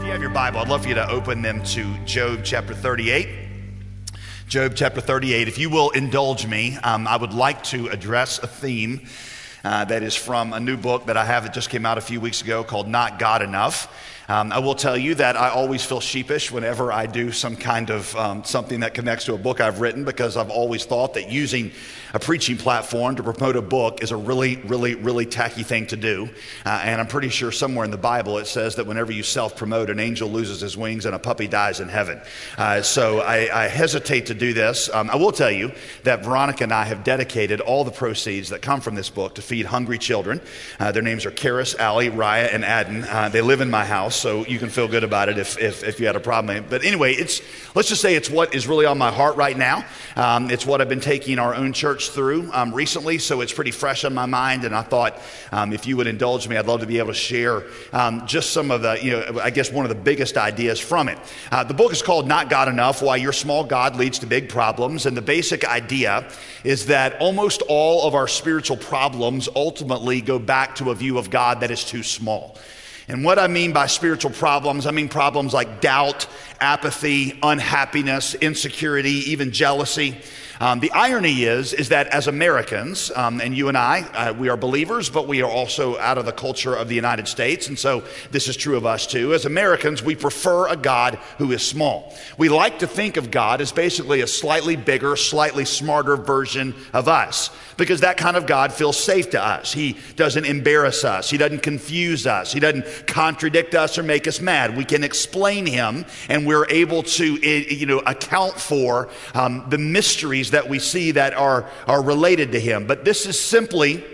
If you have your Bible, I'd love for you to open them to Job chapter 38. Job chapter 38. If you will indulge me, I would like to address a theme that is from a new book that I have that just came out a few weeks ago called Not God Enough. I will tell you that I always feel sheepish whenever I do some kind of something that connects to a book I've written, because I've always thought that using a preaching platform to promote a book is a really tacky thing to do. And I'm pretty sure somewhere in the Bible it says that whenever you self-promote, an angel loses his wings and a puppy dies in heaven. So I hesitate to do this. I will tell you that Veronica and I have dedicated all the proceeds that come from this book to feed hungry children. Their names are Karis, Ali, Raya, and Adin. They live in my house, so you can feel good about it if you had a problem. But anyway, let's just say it's what is really on my heart right now. It's what I've been taking our own church through recently, so it's pretty fresh on my mind. And I thought if you would indulge me, I'd love to be able to share just some of the, I guess one of the biggest ideas from it. The book is called Not God Enough, Why Your Small God Leads to Big Problems. And the basic idea is that almost all of our spiritual problems ultimately go back to a view of God that is too small. And what I mean by spiritual problems, I mean problems like doubt, apathy, unhappiness, insecurity, even jealousy. The irony is that as Americans, and you and I, we are believers, but we are also out of the culture of the United States, and so this is true of us too. As Americans, we prefer a God who is small. We like to think of God as basically a slightly bigger, slightly smarter version of us, because that kind of God feels safe to us. He doesn't embarrass us. He doesn't confuse us. He doesn't contradict us or make us mad. We can explain him, and we're able to, account for the mysteries that we see that are related to him. But this is simply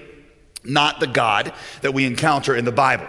not the God that we encounter in the Bible.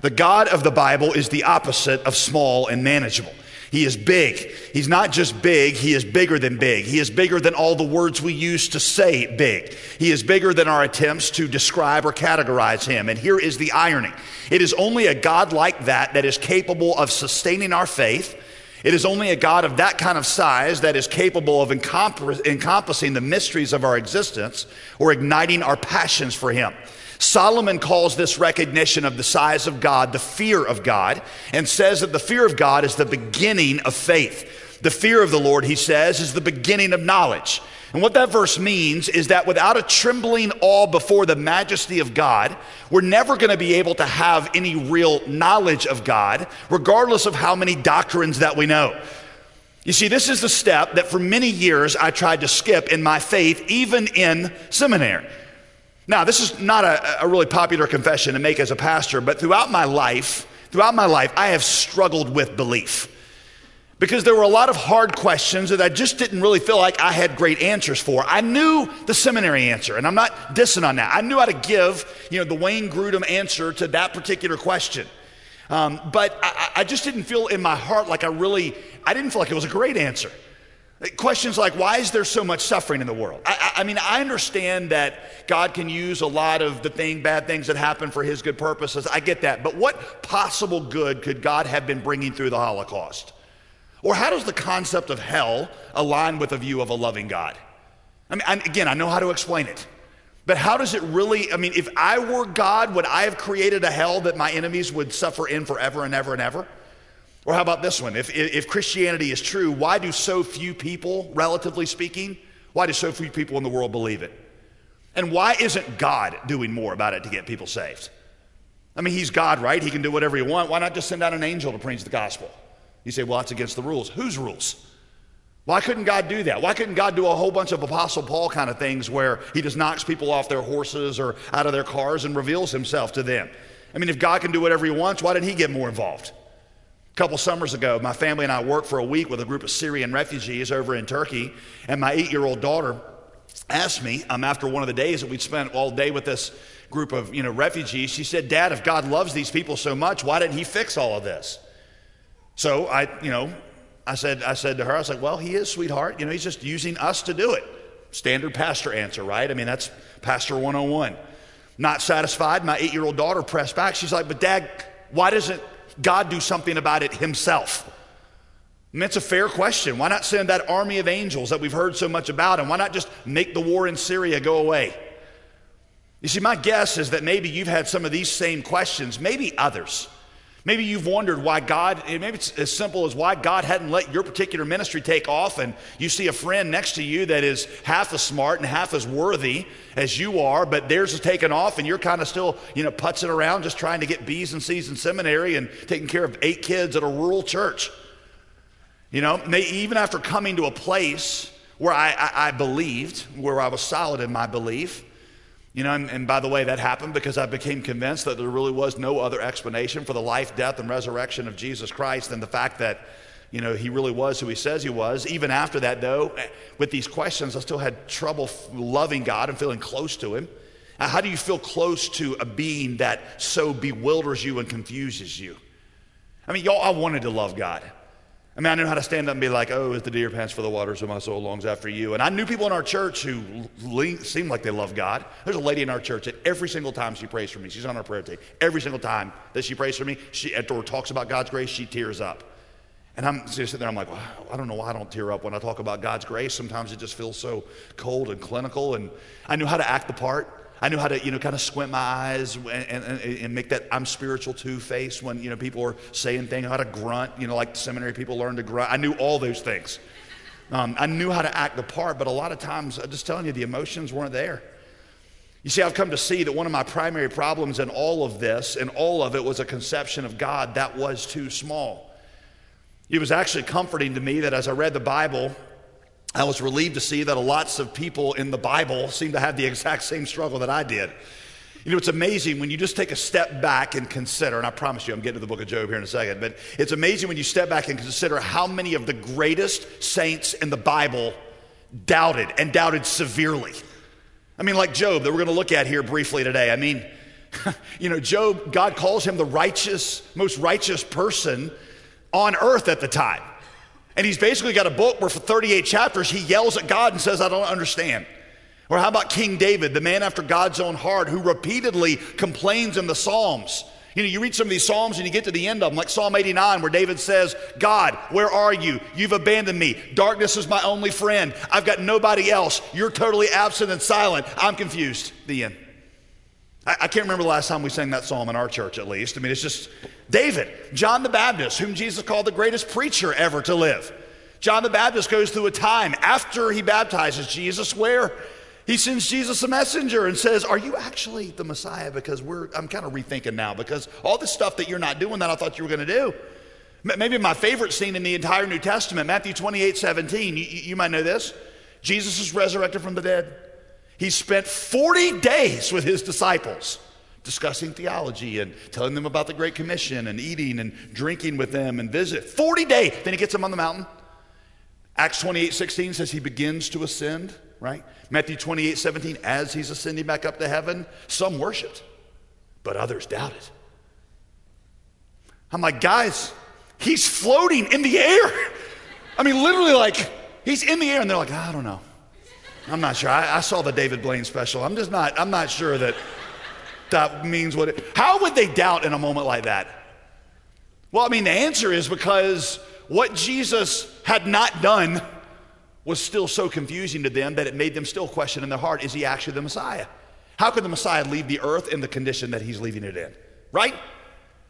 The God of the Bible is the opposite of small and manageable. He is big. He's not just big, he is bigger than big. He is bigger than all the words we use to say big. He is bigger than our attempts to describe or categorize him. And here is the irony. It is only a God like that is capable of sustaining our faith. It is only a God of that kind of size that is capable of encompassing the mysteries of our existence or igniting our passions for him. Solomon calls this recognition of the size of God the fear of God, and says that the fear of God is the beginning of faith. The fear of the Lord, he says, is the beginning of knowledge. And what that verse means is that without a trembling awe before the majesty of God, we're never going to be able to have any real knowledge of God, regardless of how many doctrines that we know. You see, this is the step that for many years I tried to skip in my faith, even in seminary. Now, this is not a really popular confession to make as a pastor, but throughout my life, I have struggled with belief, because there were a lot of hard questions that I just didn't really feel like I had great answers for. I knew the seminary answer, and I'm not dissing on that. I knew how to give, the Wayne Grudem answer to that particular question. But I just didn't feel in my heart like I didn't feel like it was a great answer. Questions like, why is there so much suffering in the world? I understand that God can use a lot of bad things that happen for his good purposes. I get that. But what possible good could God have been bringing through the Holocaust? Or how does the concept of hell align with a view of a loving God? I mean, again, I know how to explain it, but how does it really, if I were God, would I have created a hell that my enemies would suffer in forever and ever and ever? Or how about this one? If Christianity is true, why do so few people, relatively speaking, why do so few people in the world believe it? And why isn't God doing more about it to get people saved? He's God, right? He can do whatever he wants. Why not just send out an angel to preach the gospel? You say, well, that's against the rules. Whose rules? Why couldn't God do that? Why couldn't God do a whole bunch of Apostle Paul kind of things where he just knocks people off their horses or out of their cars and reveals himself to them? If God can do whatever he wants, why didn't he get more involved? A couple summers ago, my family and I worked for a week with a group of Syrian refugees over in Turkey, and my 8-year-old daughter asked me, after one of the days that we'd spent all day with this group of refugees, she said, Dad, if God loves these people so much, why didn't he fix all of this? So I said to her, I was like, well, he is, sweetheart. You know, he's just using us to do it. Standard pastor answer, right? I mean, that's Pastor 101. Not satisfied, my 8-year-old daughter pressed back. She's like, but Dad, why doesn't God do something about it himself? And that's a fair question. Why not send that army of angels that we've heard so much about, and why not just make the war in Syria go away? You see, my guess is that maybe you've had some of these same questions, maybe others. Maybe you've wondered why God, maybe it's as simple as why God hadn't let your particular ministry take off, and you see a friend next to you that is half as smart and half as worthy as you are, but theirs is taken off, and you're kind of still, putzing around just trying to get B's and C's in seminary and taking care of 8 kids at a rural church. Even after coming to a place where I believed, where I was solid in my belief, and by the way, that happened because I became convinced that there really was no other explanation for the life, death, and resurrection of Jesus Christ than the fact that, he really was who he says he was. Even after that, though, with these questions, I still had trouble loving God and feeling close to him. How do you feel close to a being that so bewilders you and confuses you? I wanted to love God. I knew how to stand up and be like, oh, is the deer pants for the waters of my soul longs after you. And I knew people in our church who seemed like they loved God. There's a lady in our church that every single time she prays for me, she's on our prayer team, every single time that she prays for me, or talks about God's grace, she tears up. And I'm sitting there, I'm like, wow, I don't know why I don't tear up when I talk about God's grace. Sometimes it just feels so cold and clinical. And I knew how to act the part. I knew how to, kind of squint my eyes and make that I'm spiritual too face when, people are saying things, how to grunt, like seminary people learn to grunt. I knew all those things. I knew how to act the part, but a lot of times, I'm just telling you, the emotions weren't there. You see, I've come to see that one of my primary problems in all of this, and all of it, was a conception of God that was too small. It was actually comforting to me that as I read the Bible, I was relieved to see that lots of people in the Bible seem to have the exact same struggle that I did. It's amazing when you just take a step back and consider, and I promise you I'm getting to the book of Job here in a second, but it's amazing when you step back and consider how many of the greatest saints in the Bible doubted, and doubted severely. Like Job, that we're going to look at here briefly today. Job, God calls him the most righteous person on earth at the time. And he's basically got a book where for 38 chapters, he yells at God and says, I don't understand. Or how about King David, the man after God's own heart, who repeatedly complains in the Psalms. You read some of these Psalms and you get to the end of them, like Psalm 89, where David says, God, where are you? You've abandoned me. Darkness is my only friend. I've got nobody else. You're totally absent and silent. I'm confused. The end. I can't remember the last time we sang that psalm in our church, at least. It's just David, John the Baptist, whom Jesus called the greatest preacher ever to live. John the Baptist goes through a time after he baptizes Jesus where he sends Jesus a messenger and says, are you actually the Messiah? Because I'm kind of rethinking now, because all this stuff that you're not doing that I thought you were going to do. Maybe my favorite scene in the entire New Testament, Matthew 28:17. You might know this. Jesus is resurrected from the dead. He spent 40 days with his disciples discussing theology and telling them about the Great Commission and eating and drinking with them and visit. 40 days. Then he gets them on the mountain. Acts 28:16 says he begins to ascend, right? Matthew 28:17, as he's ascending back up to heaven, some worshiped, but others doubted. I'm like, guys, he's floating in the air. Literally, like, he's in the air. And they're like, I don't know. I'm not sure. I saw the David Blaine special. I'm not sure that that means what it... How would they doubt in a moment like that? Well, the answer is because what Jesus had not done was still so confusing to them that it made them still question in their heart, is he actually the Messiah? How could the Messiah leave the earth in the condition that he's leaving it in, right?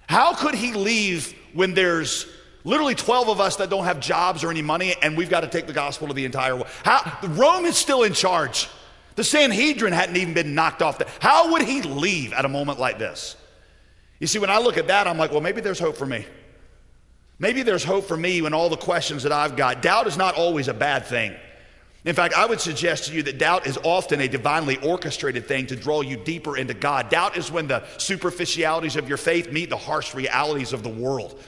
How could he leave when there's literally 12 of us that don't have jobs or any money, and we've got to take the gospel to the entire world? Rome is still in charge. The Sanhedrin hadn't even been knocked off. How would he leave at a moment like this? You see, when I look at that, I'm like, well, maybe there's hope for me. Maybe there's hope for me when all the questions that I've got. Doubt is not always a bad thing. In fact, I would suggest to you that doubt is often a divinely orchestrated thing to draw you deeper into God. Doubt is when the superficialities of your faith meet the harsh realities of the world.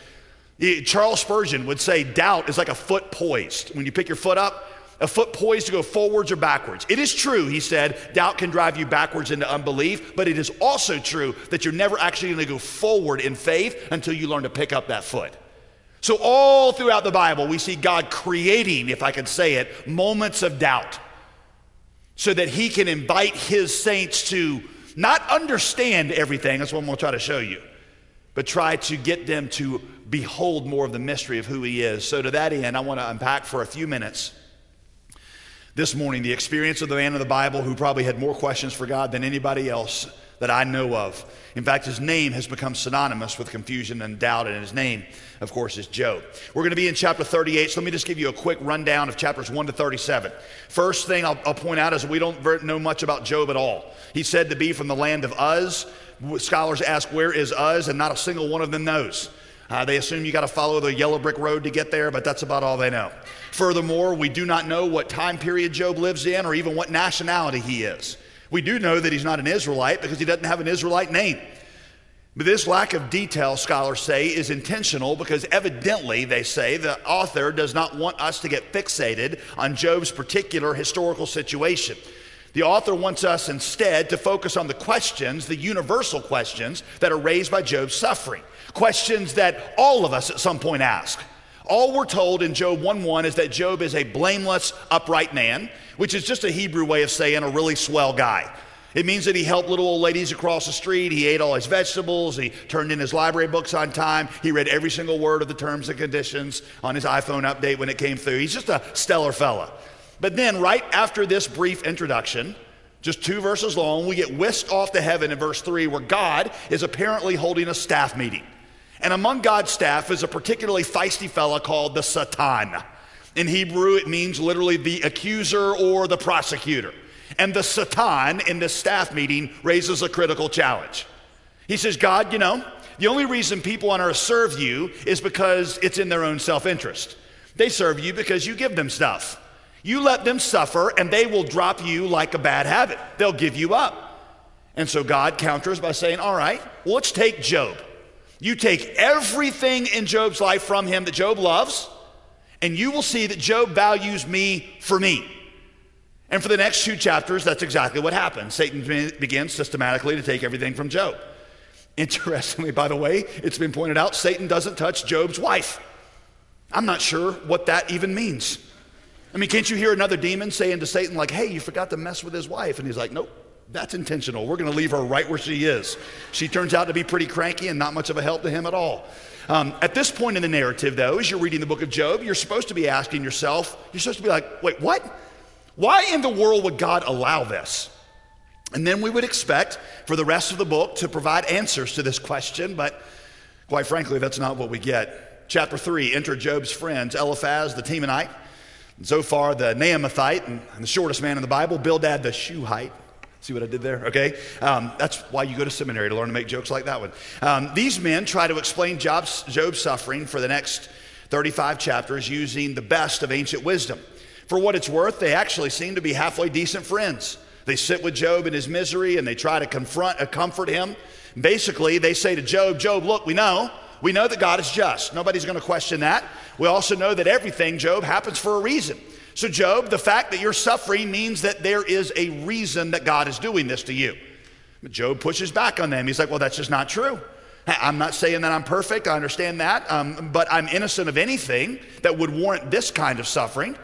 Charles Spurgeon would say doubt is like a foot poised. When you pick your foot up, a foot poised to go forwards or backwards. It is true, he said, doubt can drive you backwards into unbelief, but it is also true that you're never actually going to go forward in faith until you learn to pick up that foot. So all throughout the Bible, we see God creating, if I can say it, moments of doubt so that he can invite his saints to not understand everything, that's what I'm going to try to show you, but try to get them to behold more of the mystery of who he is. So to that end, I want to unpack for a few minutes this morning the experience of the man of the Bible who probably had more questions for God than anybody else that I know of. In fact, his name has become synonymous with confusion and doubt, and his name, of course, is Job. We're going to be in chapter 38, so let me just give you a quick rundown of chapters 1 to 37. First thing I'll point out is we don't know much about Job at all. He's said to be from the land of Uz. Scholars ask, where is Uz? And not a single one of them knows. They assume you got to follow the yellow brick road to get there, but that's about all they know. Furthermore, we do not know what time period Job lives in or even what nationality he is. We do know that he's not an Israelite because he doesn't have an Israelite name. But this lack of detail, scholars say, is intentional because evidently, they say, the author does not want us to get fixated on Job's particular historical situation. The author wants us instead to focus on the questions, the universal questions that are raised by Job's suffering, questions that all of us at some point ask. All we're told in Job 1:1 is that Job is a blameless, upright man, which is just a Hebrew way of saying a really swell guy. It means that he helped little old ladies across the street, he ate all his vegetables, he turned in his library books on time, he read every single word of the terms and conditions on his iPhone update when it came through. He's just a stellar fella. But then right after this brief introduction, just 2 verses long, we get whisked off to heaven in verse 3 where God is apparently holding a staff meeting. And among God's staff is a particularly feisty fella called the Satan. In Hebrew, it means literally the accuser or the prosecutor. And the Satan in this staff meeting raises a critical challenge. He says, God, you know, the only reason people on earth serve you is because it's in their own self-interest. They serve you because you give them stuff. You let them suffer and they will drop you like a bad habit. They'll give you up. And so God counters by saying, all right, well, let's take Job. You take everything in Job's life from him that Job loves, and you will see that Job values me for me. And for the next 2 chapters, that's exactly what happens. Satan begins systematically to take everything from Job. Interestingly, by the way, it's been pointed out, Satan doesn't touch Job's wife. I'm not sure what that even means. I mean, can't you hear another demon saying to Satan, like, hey, you forgot to mess with his wife? And he's like, nope. That's intentional. We're going to leave her right where she is. She turns out to be pretty cranky and not much of a help to him at all. At this point in the narrative, though, as you're reading the book of Job, you're supposed to be asking yourself, you're supposed to be like, wait, what? Why in the world would God allow this? And then we would expect for the rest of the book to provide answers to this question, but quite frankly, that's not what we get. Chapter 3, enter Job's friends, Eliphaz the Temanite, Zophar the Naamathite, and the shortest man in the Bible, Bildad the Shuhite. See what I did there? Okay. That's why you go to seminary, to learn to make jokes like that one. These men try to explain Job's suffering for the next 35 chapters using the best of ancient wisdom. For what it's worth, they actually seem to be halfway decent friends. They sit with Job in his misery and they try to comfort him. Basically, they say to Job, look, we know that God is just. Nobody's going to question that. We also know that everything, Job, happens for a reason. So Job, the fact that you're suffering means that there is a reason that God is doing this to you. But Job pushes back on them. He's like, well, that's just not true. I'm not saying that I'm perfect. I understand that. But I'm innocent of anything that would warrant this kind of suffering.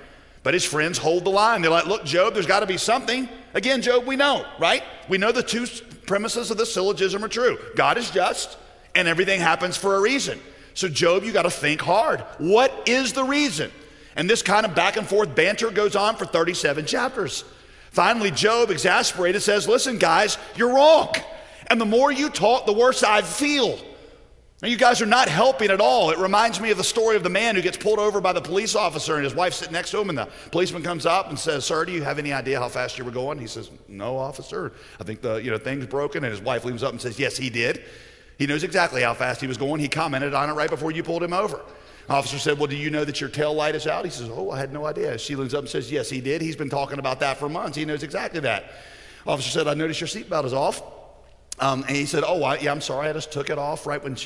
But his friends hold the line. They're like, look, Job, there's got to be something. Again, Job, we know, right? We know the 2 premises of the syllogism are true. God is just and everything happens for a reason. So Job, you got to think hard. What is the reason? And this kind of back and forth banter goes on for 37 chapters. Finally, Job, exasperated, says, listen, guys, you're wrong. And the more you talk, the worse I feel. And you guys are not helping at all. It reminds me of the story of the man who gets pulled over by the police officer and his wife's sitting next to him. And the policeman comes up and says, sir, do you have any idea how fast you were going? He says, no, officer. I think the thing's broken. And his wife leaves up and says, yes, he did. He knows exactly how fast he was going. He commented on it right before you pulled him over. Officer said, well, do you know that your tail light is out? He says, oh, I had no idea. She leans up and says, yes, he did. He's been talking about that for months. He knows exactly that. Officer said, I noticed your seatbelt is off. And he said, I'm sorry. I just took it off right when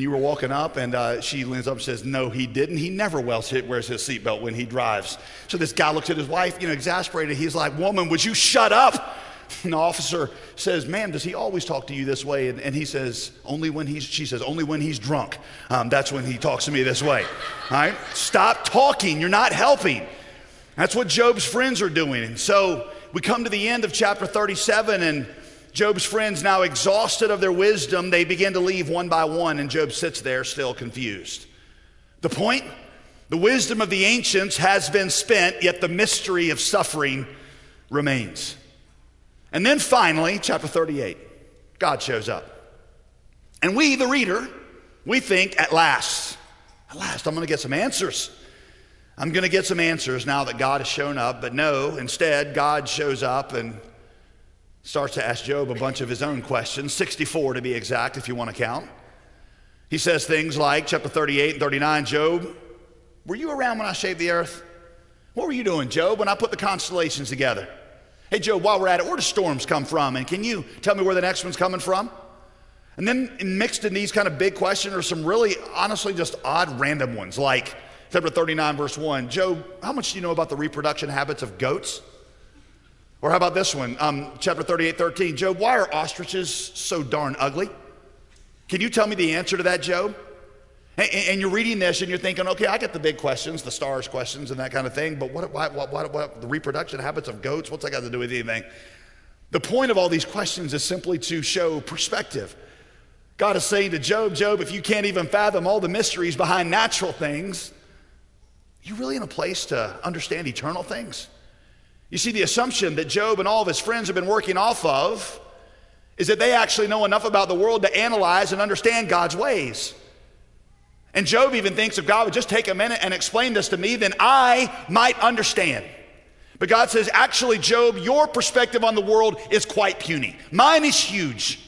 you were walking up. And she leans up and says, no, he didn't. He never wears his seatbelt when he drives. So this guy looks at his wife, exasperated. He's like, woman, would you shut up? And the officer says, ma'am, does he always talk to you this way? And he says, only when he's, she says, only when he's drunk. That's when he talks to me this way. All right? Stop talking. You're not helping. That's what Job's friends are doing. And so we come to the end of chapter 37, and Job's friends, now exhausted of their wisdom, they begin to leave one by one, and Job sits there still confused. The point? The wisdom of the ancients has been spent, yet the mystery of suffering remains. And then finally, chapter 38, God shows up. And we, the reader, we think, at last, I'm going to get some answers. I'm going to get some answers now that God has shown up. But no, instead, God shows up and starts to ask Job a bunch of his own questions, 64 to be exact, if you want to count. He says things like, chapter 38 and 39, Job, were you around when I shaped the earth? What were you doing, Job, when I put the constellations together? Hey, Job, while we're at it, where do storms come from? And can you tell me where the next one's coming from? And then mixed in these kind of big questions are some really, honestly, just odd random ones, like chapter 39, verse 1, Job, how much do you know about the reproduction habits of goats? Or how about this one, chapter 38, 13, Job, why are ostriches so darn ugly? Can you tell me the answer to that, Job? And you're reading this and you're thinking, okay, I get the big questions, the stars questions and that kind of thing, but what the reproduction habits of goats, what's that got to do with anything? The point of all these questions is simply to show perspective. God is saying to Job, Job, if you can't even fathom all the mysteries behind natural things, are you really in a place to understand eternal things? You see, the assumption that Job and all of his friends have been working off of is that they actually know enough about the world to analyze and understand God's ways. And Job even thinks if God would just take a minute and explain this to me, then I might understand. But God says, actually, Job, your perspective on the world is quite puny. Mine is huge.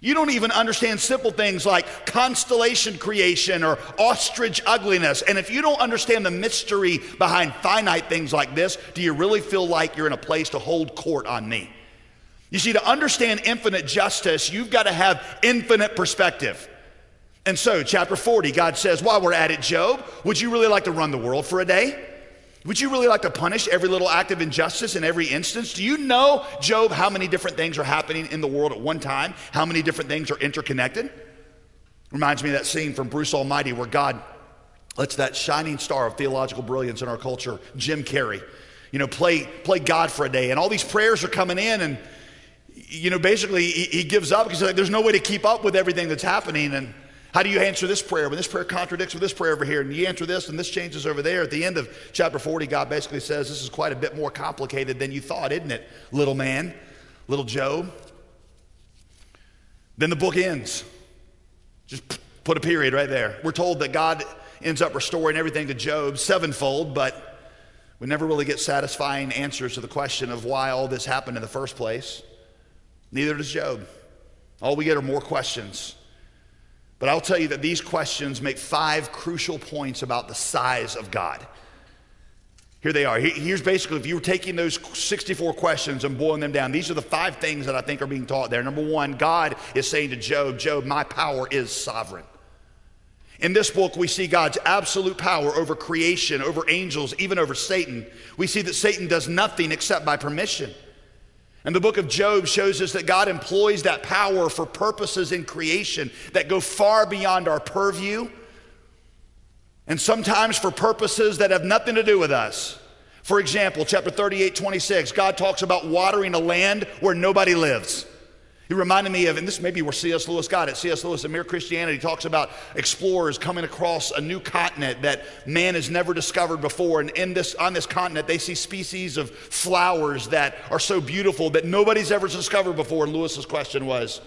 You don't even understand simple things like constellation creation or ostrich ugliness. And if you don't understand the mystery behind finite things like this, do you really feel like you're in a place to hold court on me? You see, to understand infinite justice, you've got to have infinite perspective. And so, chapter 40, God says, while we're at it, Job, would you really like to run the world for a day? Would you really like to punish every little act of injustice in every instance? Do you know, Job, how many different things are happening in the world at one time? How many different things are interconnected? Reminds me of that scene from Bruce Almighty where God lets that shining star of theological brilliance in our culture, Jim Carrey, play God for a day. And all these prayers are coming in, and, basically he gives up because there's no way to keep up with everything that's happening. And how do you answer this prayer when this prayer contradicts with this prayer over here, and you answer this and this changes over there? At the end of chapter 40, God basically says, this is quite a bit more complicated than you thought, isn't it, little man, little Job? Then the book ends. Just put a period right there. We're told that God ends up restoring everything to Job sevenfold, but we never really get satisfying answers to the question of why all this happened in the first place. Neither does Job. All we get are more questions. But I'll tell you that these questions make five crucial points about the size of God. Here they are. Here's basically, if you were taking those 64 questions and boiling them down, these are the five things that I think are being taught there. Number one, God is saying to Job, Job, my power is sovereign. In this book, we see God's absolute power over creation, over angels, even over Satan. We see that Satan does nothing except by permission. And the book of Job shows us that God employs that power for purposes in creation that go far beyond our purview, and sometimes for purposes that have nothing to do with us. For example, chapter 38, 26, God talks about watering a land where nobody lives. He reminded me of, and this may be where C.S. Lewis got it, C.S. Lewis in Mere Christianity talks about explorers coming across a new continent that man has never discovered before, and on this continent they see species of flowers that are so beautiful that nobody's ever discovered before. And Lewis's question was,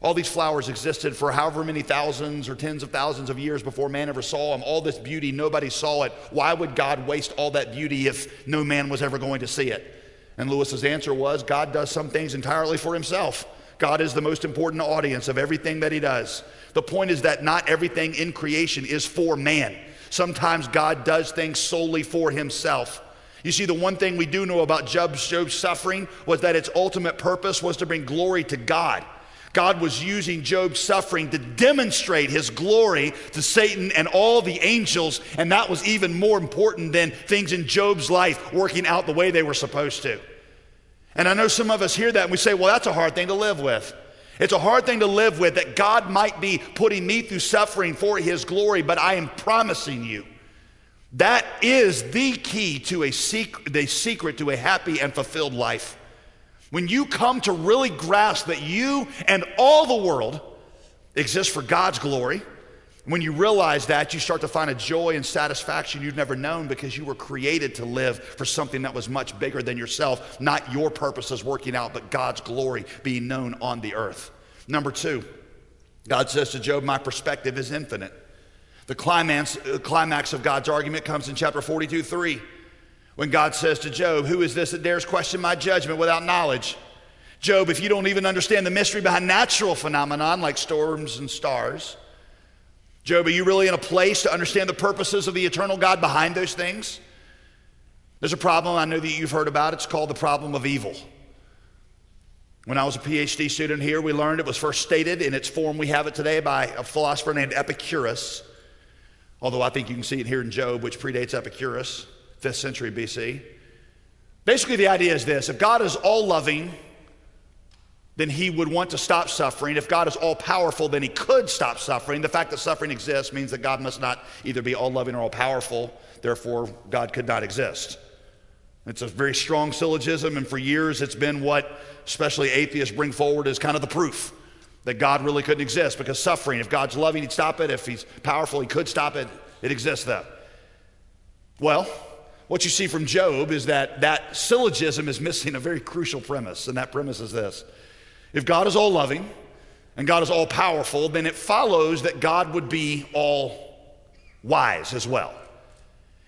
all these flowers existed for however many thousands or tens of thousands of years before man ever saw them. All this beauty, nobody saw it. Why would God waste all that beauty if no man was ever going to see it? And Lewis's answer was, God does some things entirely for himself. God is the most important audience of everything that he does. The point is that not everything in creation is for man. Sometimes God does things solely for himself. You see, the one thing we do know about Job's suffering was that its ultimate purpose was to bring glory to God. God was using Job's suffering to demonstrate his glory to Satan and all the angels, and that was even more important than things in Job's life working out the way they were supposed to. And I know some of us hear that and we say, well, that's a hard thing to live with. It's a hard thing to live with that God might be putting me through suffering for his glory, but I am promising you that is the key to the secret to a happy and fulfilled life. When you come to really grasp that you and all the world exist for God's glory, when you realize that, you start to find a joy and satisfaction you've never known because you were created to live for something that was much bigger than yourself, not your purposes working out, but God's glory being known on the earth. Number two, God says to Job, my perspective is infinite. The climax of God's argument comes in chapter 42:3, when God says to Job, who is this that dares question my judgment without knowledge? Job, if you don't even understand the mystery behind natural phenomenon like storms and stars, Job, are you really in a place to understand the purposes of the eternal God behind those things? There's a problem I know that you've heard about. It's called the problem of evil. When I was a PhD student here, we learned it was first stated in its form we have it today by a philosopher named Epicurus, although I think you can see it here in Job, which predates Epicurus, 5th century BC. Basically, the idea is this. If God is all-loving, then he would want to stop suffering. If God is all-powerful, then he could stop suffering. The fact that suffering exists means that God must not either be all-loving or all-powerful. Therefore, God could not exist. It's a very strong syllogism, and for years it's been what especially atheists bring forward as kind of the proof that God really couldn't exist because suffering, if God's loving, he'd stop it. If he's powerful, he could stop it. It exists, though. Well, what you see from Job is that that syllogism is missing a very crucial premise, and that premise is this. If God is all-loving and God is all-powerful, then it follows that God would be all-wise as well.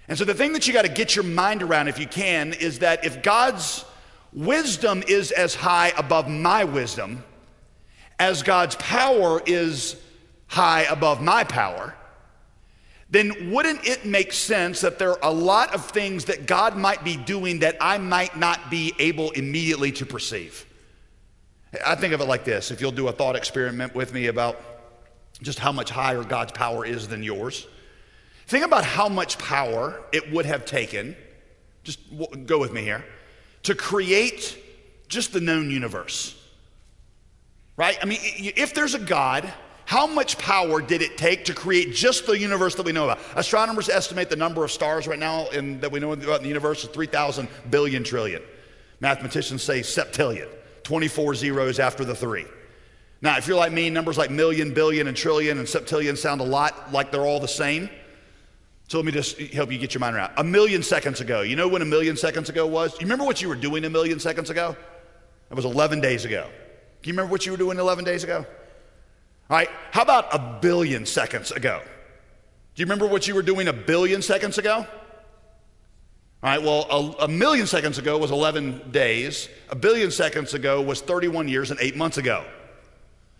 And so the thing that you got to get your mind around, if you can, is that if God's wisdom is as high above my wisdom as God's power is high above my power, then wouldn't it make sense that there are a lot of things that God might be doing that I might not be able immediately to perceive? I think of it like this. If you'll do a thought experiment with me about just how much higher God's power is than yours, think about how much power it would have taken, just go with me here, to create just the known universe, right? I mean, if there's a God, how much power did it take to create just the universe that we know about? Astronomers estimate the number of stars right now that we know about in the universe is 3,000 billion trillion. Mathematicians say septillion. 24 zeros after the 3. Now, if you're like me, numbers like million, billion, and trillion, and septillion sound a lot like they're all the same. So let me just help you get your mind around. A million seconds ago. You know when a million seconds ago was? You remember what you were doing a million seconds ago? It was 11 days ago. Do you remember what you were doing 11 days ago? All right, how about a billion seconds ago? Do you remember what you were doing a billion seconds ago? All right, well, a million seconds ago was 11 days. A billion seconds ago was 31 years and 8 months ago.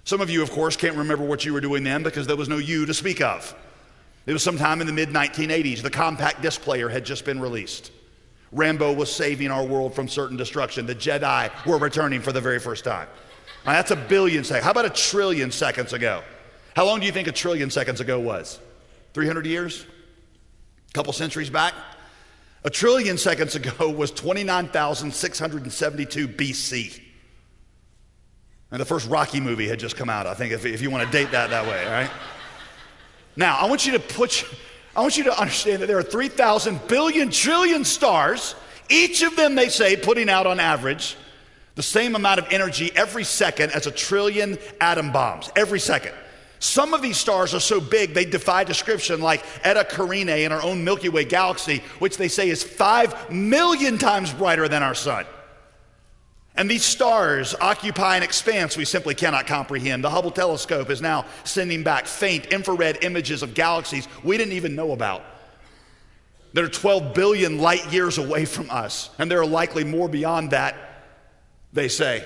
Some of you, of course, can't remember what you were doing then because there was no you to speak of. It was sometime in the mid-1980s. The compact disc player had just been released. Rambo was saving our world from certain destruction. The Jedi were returning for the very first time. All right, that's a billion seconds. How about a trillion seconds ago? How long do you think a trillion seconds ago was? 300 years? A couple centuries back? A trillion seconds ago was 29,672 BC. And the first Rocky movie had just come out, I think, if you want to date that that way, all right? Now, I want you to understand that there are 3,000 billion trillion stars, each of them, they say, putting out on average the same amount of energy every second as a trillion atom bombs, every second. Some of these stars are so big they defy description, like Eta Carinae in our own Milky Way galaxy, which they say is 5 million times brighter than our sun. And these stars occupy an expanse we simply cannot comprehend. The Hubble telescope is now sending back faint infrared images of galaxies we didn't even know about. They're 12 billion light years away from us, and there are likely more beyond that, they say.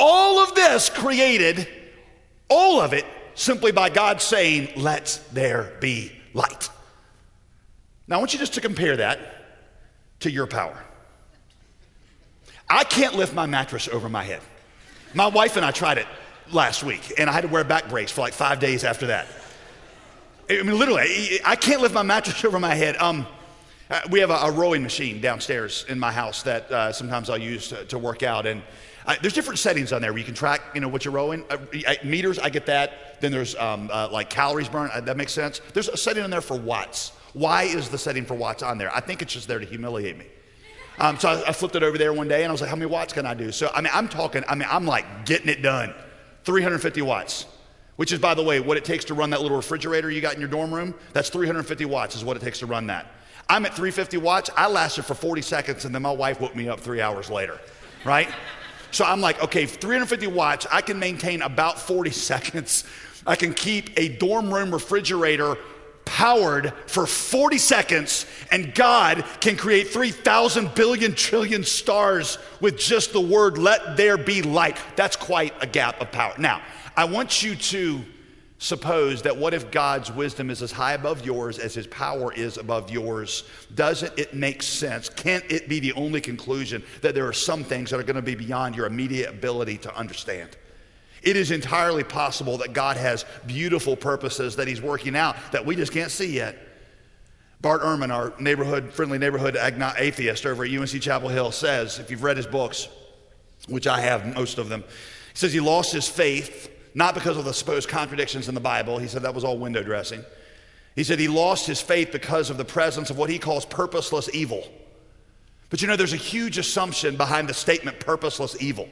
All of this created, all of it, simply by God saying, let there be light. Now, I want you just to compare that to your power. I can't lift my mattress over my head. My wife and I tried it last week, and I had to wear a back brace for like 5 days after that. I mean, literally, I can't lift my mattress over my head. We have a rowing machine downstairs in my house that sometimes I'll use to work out, and there's different settings on there where you can track, you know, what you're rowing. Meters, I get that. Then there's like calories burned. That makes sense. There's a setting on there for watts. Why is the setting for watts on there? I think it's just there to humiliate me. So I flipped it over there one day, and I was like, how many watts can I do? So, I mean, I'm like getting it done. 350 watts, which is, by the way, what it takes to run that little refrigerator you got in your dorm room. That's 350 watts is what it takes to run that. I'm at 350 watts. I lasted for 40 seconds, and then my wife woke me up 3 hours later, right? So I'm like, okay, 350 watts, I can maintain about 40 seconds. I can keep a dorm room refrigerator powered for 40 seconds, and God can create 3,000 billion trillion stars with just the word, let there be light. That's quite a gap of power. Now, I want you to suppose that what if God's wisdom is as high above yours as his power is above yours? Doesn't it make sense? Can't it be the only conclusion that there are some things that are going to be beyond your immediate ability to understand? It is entirely possible that God has beautiful purposes that he's working out that we just can't see yet. Bart Ehrman, our friendly neighborhood atheist over at UNC Chapel Hill, says, if you've read his books, which I have most of them, he says he lost his faith not because of the supposed contradictions in the Bible. He said that was all window dressing. He said he lost his faith because of the presence of what he calls purposeless evil. But you know, there's a huge assumption behind the statement purposeless evil.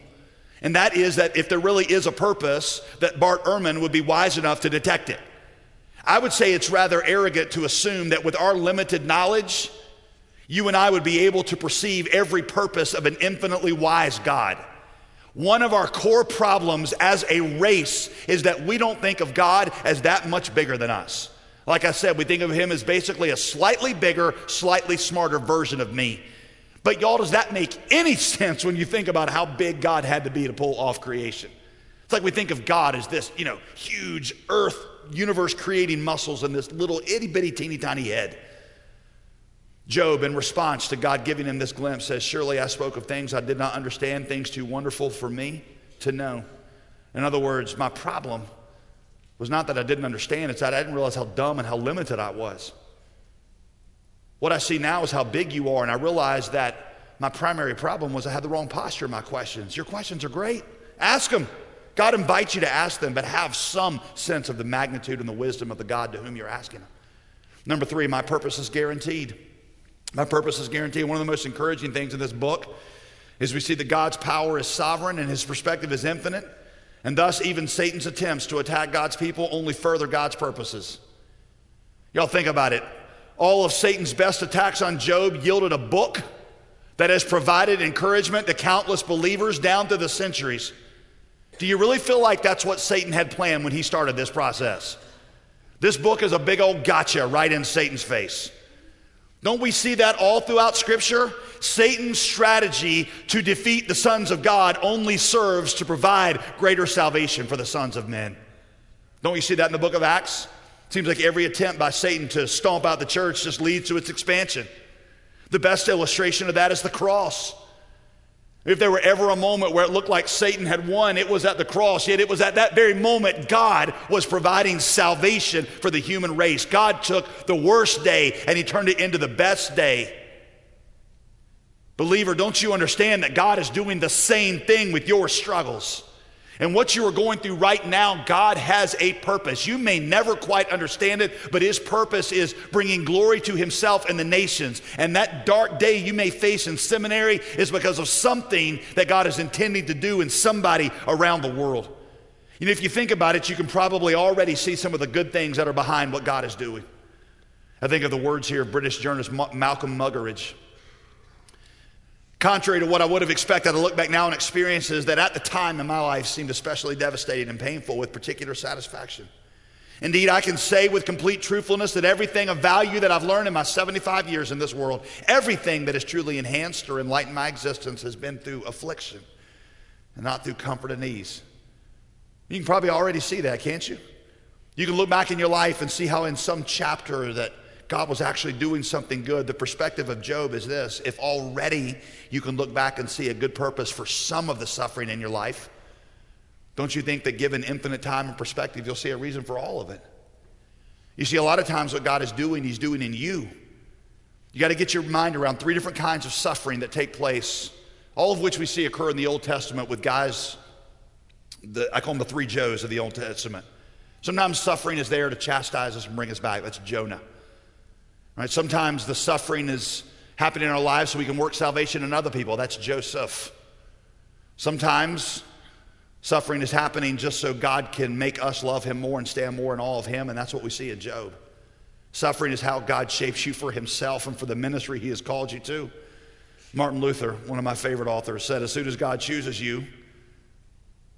And that is that if there really is a purpose, that Bart Ehrman would be wise enough to detect it. I would say it's rather arrogant to assume that with our limited knowledge, you and I would be able to perceive every purpose of an infinitely wise God. One of our core problems as a race is that we don't think of God as that much bigger than us. Like I said, we think of him as basically a slightly bigger, slightly smarter version of me. But y'all, does that make any sense when you think about how big God had to be to pull off creation? It's like we think of God as this, you know, huge earth, universe creating muscles in this little itty bitty teeny tiny head. Job, in response to God giving him this glimpse, says, surely I spoke of things I did not understand, things too wonderful for me to know. In other words, my problem was not that I didn't understand, it's that I didn't realize how dumb and how limited I was. What I see now is how big you are, and I realize that my primary problem was I had the wrong posture in my questions. Your questions are great. Ask them. God invites you to ask them, but have some sense of the magnitude and the wisdom of the God to whom you're asking them. Number three, my purpose is guaranteed. My purpose is guaranteed. One of the most encouraging things in this book is we see that God's power is sovereign and his perspective is infinite, and thus even Satan's attempts to attack God's people only further God's purposes. Y'all think about it. All of Satan's best attacks on Job yielded a book that has provided encouragement to countless believers down through the centuries. Do you really feel like that's what Satan had planned when he started this process? This book is a big old gotcha right in Satan's face. Don't we see that all throughout Scripture? Satan's strategy to defeat the sons of God only serves to provide greater salvation for the sons of men. Don't you see that in the book of Acts? It seems like every attempt by Satan to stomp out the church just leads to its expansion. The best illustration of that is the cross. If there were ever a moment where it looked like Satan had won, it was at the cross. Yet it was at that very moment God was providing salvation for the human race. God took the worst day and he turned it into the best day. Believer, don't you understand that God is doing the same thing with your struggles? And what you are going through right now, God has a purpose. You may never quite understand it, but his purpose is bringing glory to himself and the nations. And that dark day you may face in seminary is because of something that God is intending to do in somebody around the world. And if you think about it, you can probably already see some of the good things that are behind what God is doing. I think of the words here of British journalist Malcolm Muggeridge. Contrary to what I would have expected, I look back now on experiences that at the time in my life seemed especially devastating and painful with particular satisfaction. Indeed, I can say with complete truthfulness that everything of value that I've learned in my 75 years in this world, everything that has truly enhanced or enlightened my existence has been through affliction and not through comfort and ease. You can probably already see that, can't you? You can look back in your life and see how in some chapter that God was actually doing something good. The perspective of Job is this: if already you can look back and see a good purpose for some of the suffering in your life, don't you think that given infinite time and perspective, you'll see a reason for all of it? You see, a lot of times what God is doing, he's doing in you. You got to get your mind around three different kinds of suffering that take place, all of which we see occur in the Old Testament with guys, I call them the three Joes of the Old Testament. Sometimes suffering is there to chastise us and bring us back. That's Jonah. Right? Sometimes the suffering is happening in our lives so we can work salvation in other people. That's Joseph. Sometimes suffering is happening just so God can make us love him more and stand more in awe of him, and that's what we see in Job. Suffering is how God shapes you for himself and for the ministry he has called you to. Martin Luther, one of my favorite authors, said, as soon as God chooses you,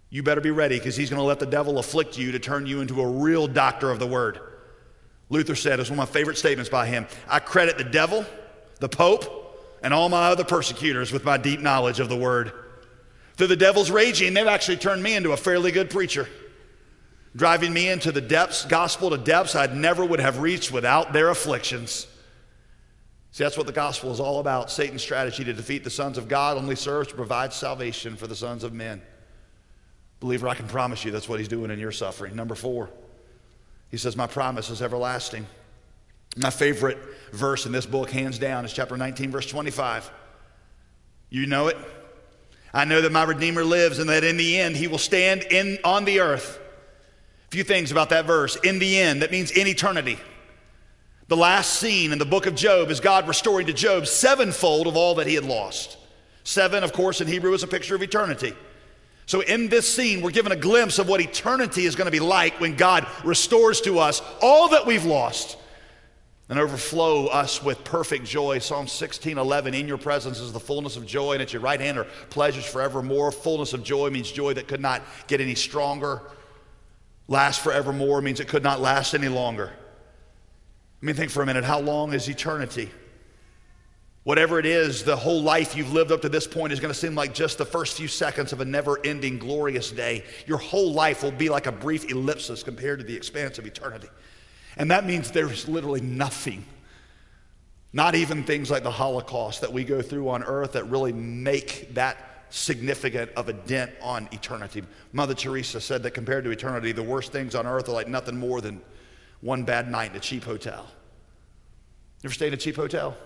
you better be ready, because he's going to let the devil afflict you to turn you into a real doctor of the word. Luther said, it's one of my favorite statements by him, I credit the devil, the Pope, and all my other persecutors with my deep knowledge of the word. Through the devil's raging, they've actually turned me into a fairly good preacher, driving me into the depths, gospel to depths I never would have reached without their afflictions. See, that's what the gospel is all about. Satan's strategy to defeat the sons of God only serves to provide salvation for the sons of men. Believer, I can promise you that's what he's doing in your suffering. Number four, he says, my promise is everlasting. My favorite verse in this book, hands down, is chapter 19, verse 25. You know it. I know that my Redeemer lives and that in the end he will stand on the earth. A few things about that verse. In the end, that means in eternity. The last scene in the book of Job is God restoring to Job sevenfold of all that he had lost. Seven, of course, in Hebrew is a picture of eternity. So in this scene, we're given a glimpse of what eternity is going to be like when God restores to us all that we've lost and overflow us with perfect joy. Psalm 16:11, in your presence is the fullness of joy, and at your right hand are pleasures forevermore. Fullness of joy means joy that could not get any stronger. Last forevermore means it could not last any longer. I mean, think for a minute, how long is eternity? Whatever it is, the whole life you've lived up to this point is going to seem like just the first few seconds of a never-ending glorious day. Your whole life will be like a brief ellipsis compared to the expanse of eternity. And that means there's literally nothing, not even things like the Holocaust that we go through on earth, that really make that significant of a dent on eternity. Mother Teresa said that compared to eternity, the worst things on earth are like nothing more than one bad night in a cheap hotel. You ever stayed in a cheap hotel?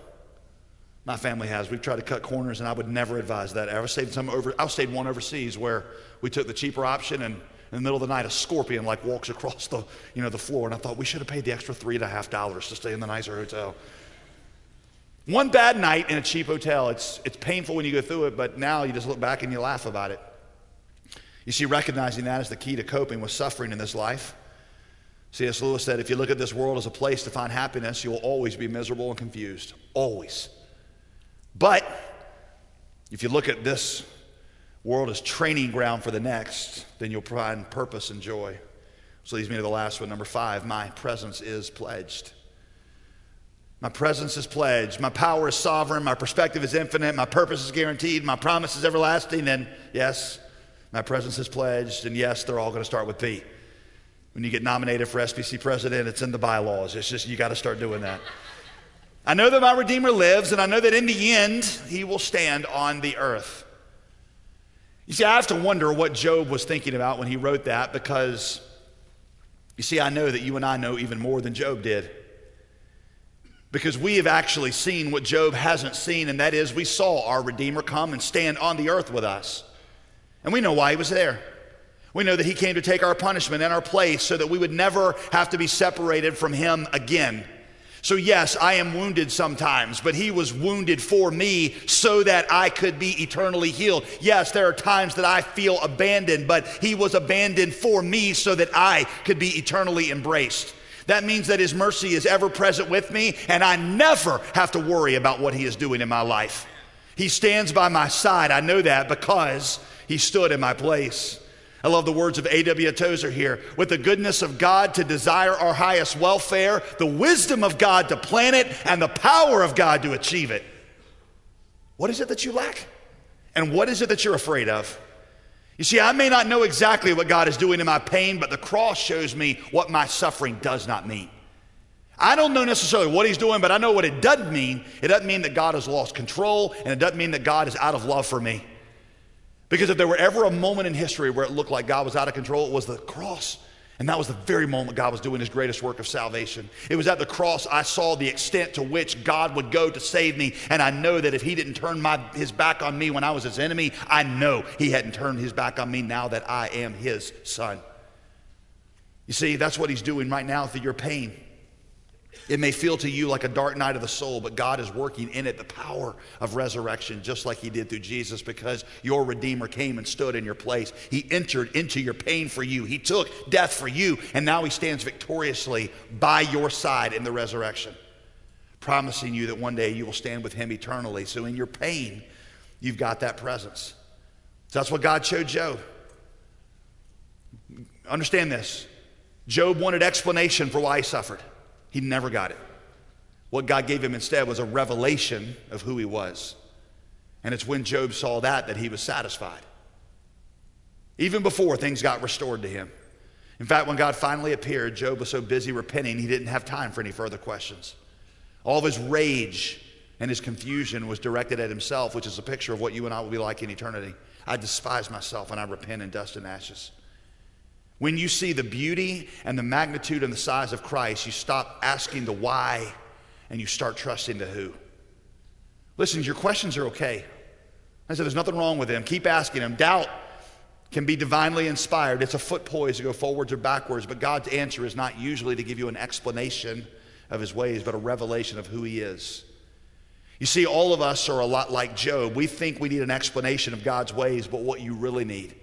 My family has. We've tried to cut corners, and I would never advise that. I've stayed one overseas where we took the cheaper option, and in the middle of the night, a scorpion like walks across the floor, and I thought we should have paid the extra $3.50 to stay in the nicer hotel. One bad night in a cheap hotel. It's painful when you go through it, but now you just look back and you laugh about it. You see, recognizing that is the key to coping with suffering in this life. C.S. Lewis said, if you look at this world as a place to find happiness, you will always be miserable and confused, always. But if you look at this world as training ground for the next, then you'll find purpose and joy. So leads me to the last one, number five, my presence is pledged. My presence is pledged. My power is sovereign. My perspective is infinite. My purpose is guaranteed. My promise is everlasting. And yes, my presence is pledged. And yes, they're all going to start with P. When you get nominated for SBC president, it's in the bylaws. It's just, you got to start doing that. I know that my Redeemer lives, and I know that in the end, he will stand on the earth. You see, I have to wonder what Job was thinking about when he wrote that, because, you see, I know that you and I know even more than Job did, because we have actually seen what Job hasn't seen, and that is we saw our Redeemer come and stand on the earth with us. And we know why he was there. We know that he came to take our punishment and our place so that we would never have to be separated from him again. So yes, I am wounded sometimes, but he was wounded for me so that I could be eternally healed. Yes, there are times that I feel abandoned, but he was abandoned for me so that I could be eternally embraced. That means that his mercy is ever present with me, and I never have to worry about what he is doing in my life. He stands by my side. I know that because he stood in my place. I love the words of A.W. Tozer here. With the goodness of God to desire our highest welfare, the wisdom of God to plan it, and the power of God to achieve it. What is it that you lack? And what is it that you're afraid of? You see, I may not know exactly what God is doing in my pain, but the cross shows me what my suffering does not mean. I don't know necessarily what he's doing, but I know what it doesn't mean. It doesn't mean that God has lost control, and it doesn't mean that God is out of love for me. Because if there were ever a moment in history where it looked like God was out of control, it was the cross. And that was the very moment God was doing his greatest work of salvation. It was at the cross I saw the extent to which God would go to save me. And I know that if he didn't turn his back on me when I was his enemy, I know he hadn't turned his back on me now that I am his son. You see, that's what he's doing right now through your pain. It may feel to you like a dark night of the soul, but God is working in it the power of resurrection, just like he did through Jesus, because your Redeemer came and stood in your place. He entered into your pain for you. He took death for you, and now he stands victoriously by your side in the resurrection, promising you that one day you will stand with him eternally. So in your pain, you've got that presence. So that's what God showed Job. Understand this. Job wanted explanation for why he suffered. He never got it. What God gave him instead was a revelation of who he was. And it's when Job saw that he was satisfied. Even before things got restored to him. In fact, when God finally appeared, Job was so busy repenting, he didn't have time for any further questions. All of his rage and his confusion was directed at himself, which is a picture of what you and I will be like in eternity. I despise myself and I repent in dust and ashes. When you see the beauty and the magnitude and the size of Christ, you stop asking the why and you start trusting the who. Listen, your questions are okay. I said there's nothing wrong with them. Keep asking them. Doubt can be divinely inspired. It's a foot poise to go forwards or backwards, but God's answer is not usually to give you an explanation of his ways, but a revelation of who he is. You see, all of us are a lot like Job. We think we need an explanation of God's ways, but what you really need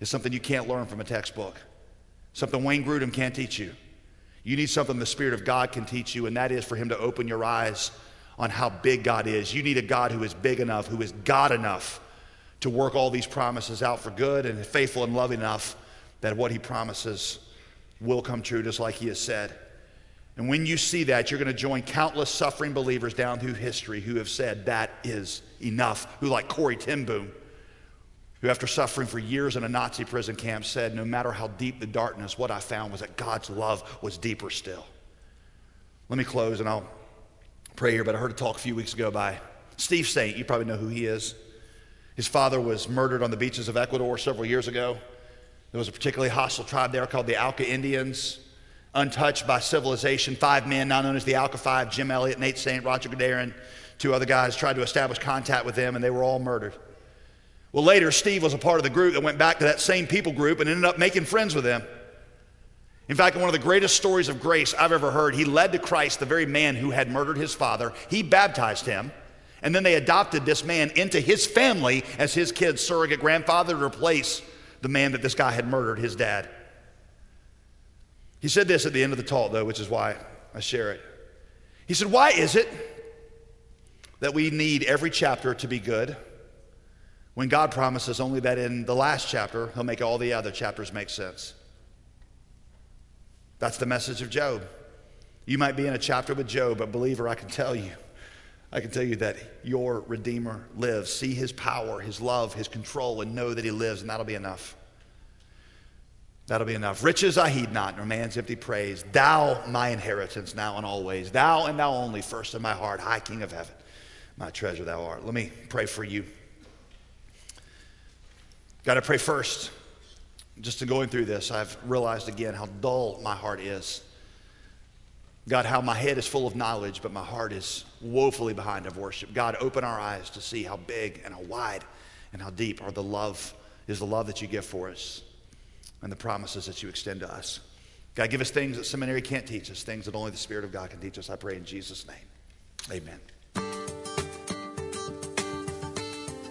is something you can't learn from a textbook. Something Wayne Grudem can't teach you. You need something the Spirit of God can teach you, and that is for him to open your eyes on how big God is. You need a God who is big enough, who is God enough to work all these promises out for good, and faithful and loving enough that what he promises will come true, just like he has said. And when you see that, you're going to join countless suffering believers down through history who have said that is enough, who, like Corrie Ten Boom, who after suffering for years in a Nazi prison camp said, no matter how deep the darkness, what I found was that God's love was deeper still. Let me close and I'll pray here, but I heard a talk a few weeks ago by Steve Saint. You probably know who he is. His father was murdered on the beaches of Ecuador several years ago. There was a particularly hostile tribe there called the Auca Indians, untouched by civilization. 5 men, now known as the Auca 5, Jim Elliot, Nate Saint, Roger Youderian, 2 other guys tried to establish contact with them and they were all murdered. Well, later, Steve was a part of the group that went back to that same people group and ended up making friends with them. In fact, in one of the greatest stories of grace I've ever heard, he led to Christ the very man who had murdered his father. He baptized him, and then they adopted this man into his family as his kid's surrogate grandfather to replace the man that this guy had murdered, his dad. He said this at the end of the talk, though, which is why I share it. He said, why is it that we need every chapter to be good, when God promises only that in the last chapter, he'll make all the other chapters make sense? That's the message of Job. You might be in a chapter with Job, but believer, I can tell you that your Redeemer lives. See his power, his love, his control, and know that he lives, and that'll be enough. That'll be enough. Riches I heed not, nor man's empty praise. Thou, my inheritance, now and always. Thou and thou only, first in my heart, high King of heaven, my treasure thou art. Let me pray for you. God, I pray first, just in going through this, I've realized again how dull my heart is. God, how my head is full of knowledge, but my heart is woefully behind of worship. God, open our eyes to see how big and how wide and how deep are the love that you give for us and the promises that you extend to us. God, give us things that seminary can't teach us, things that only the Spirit of God can teach us. I pray in Jesus' name, amen.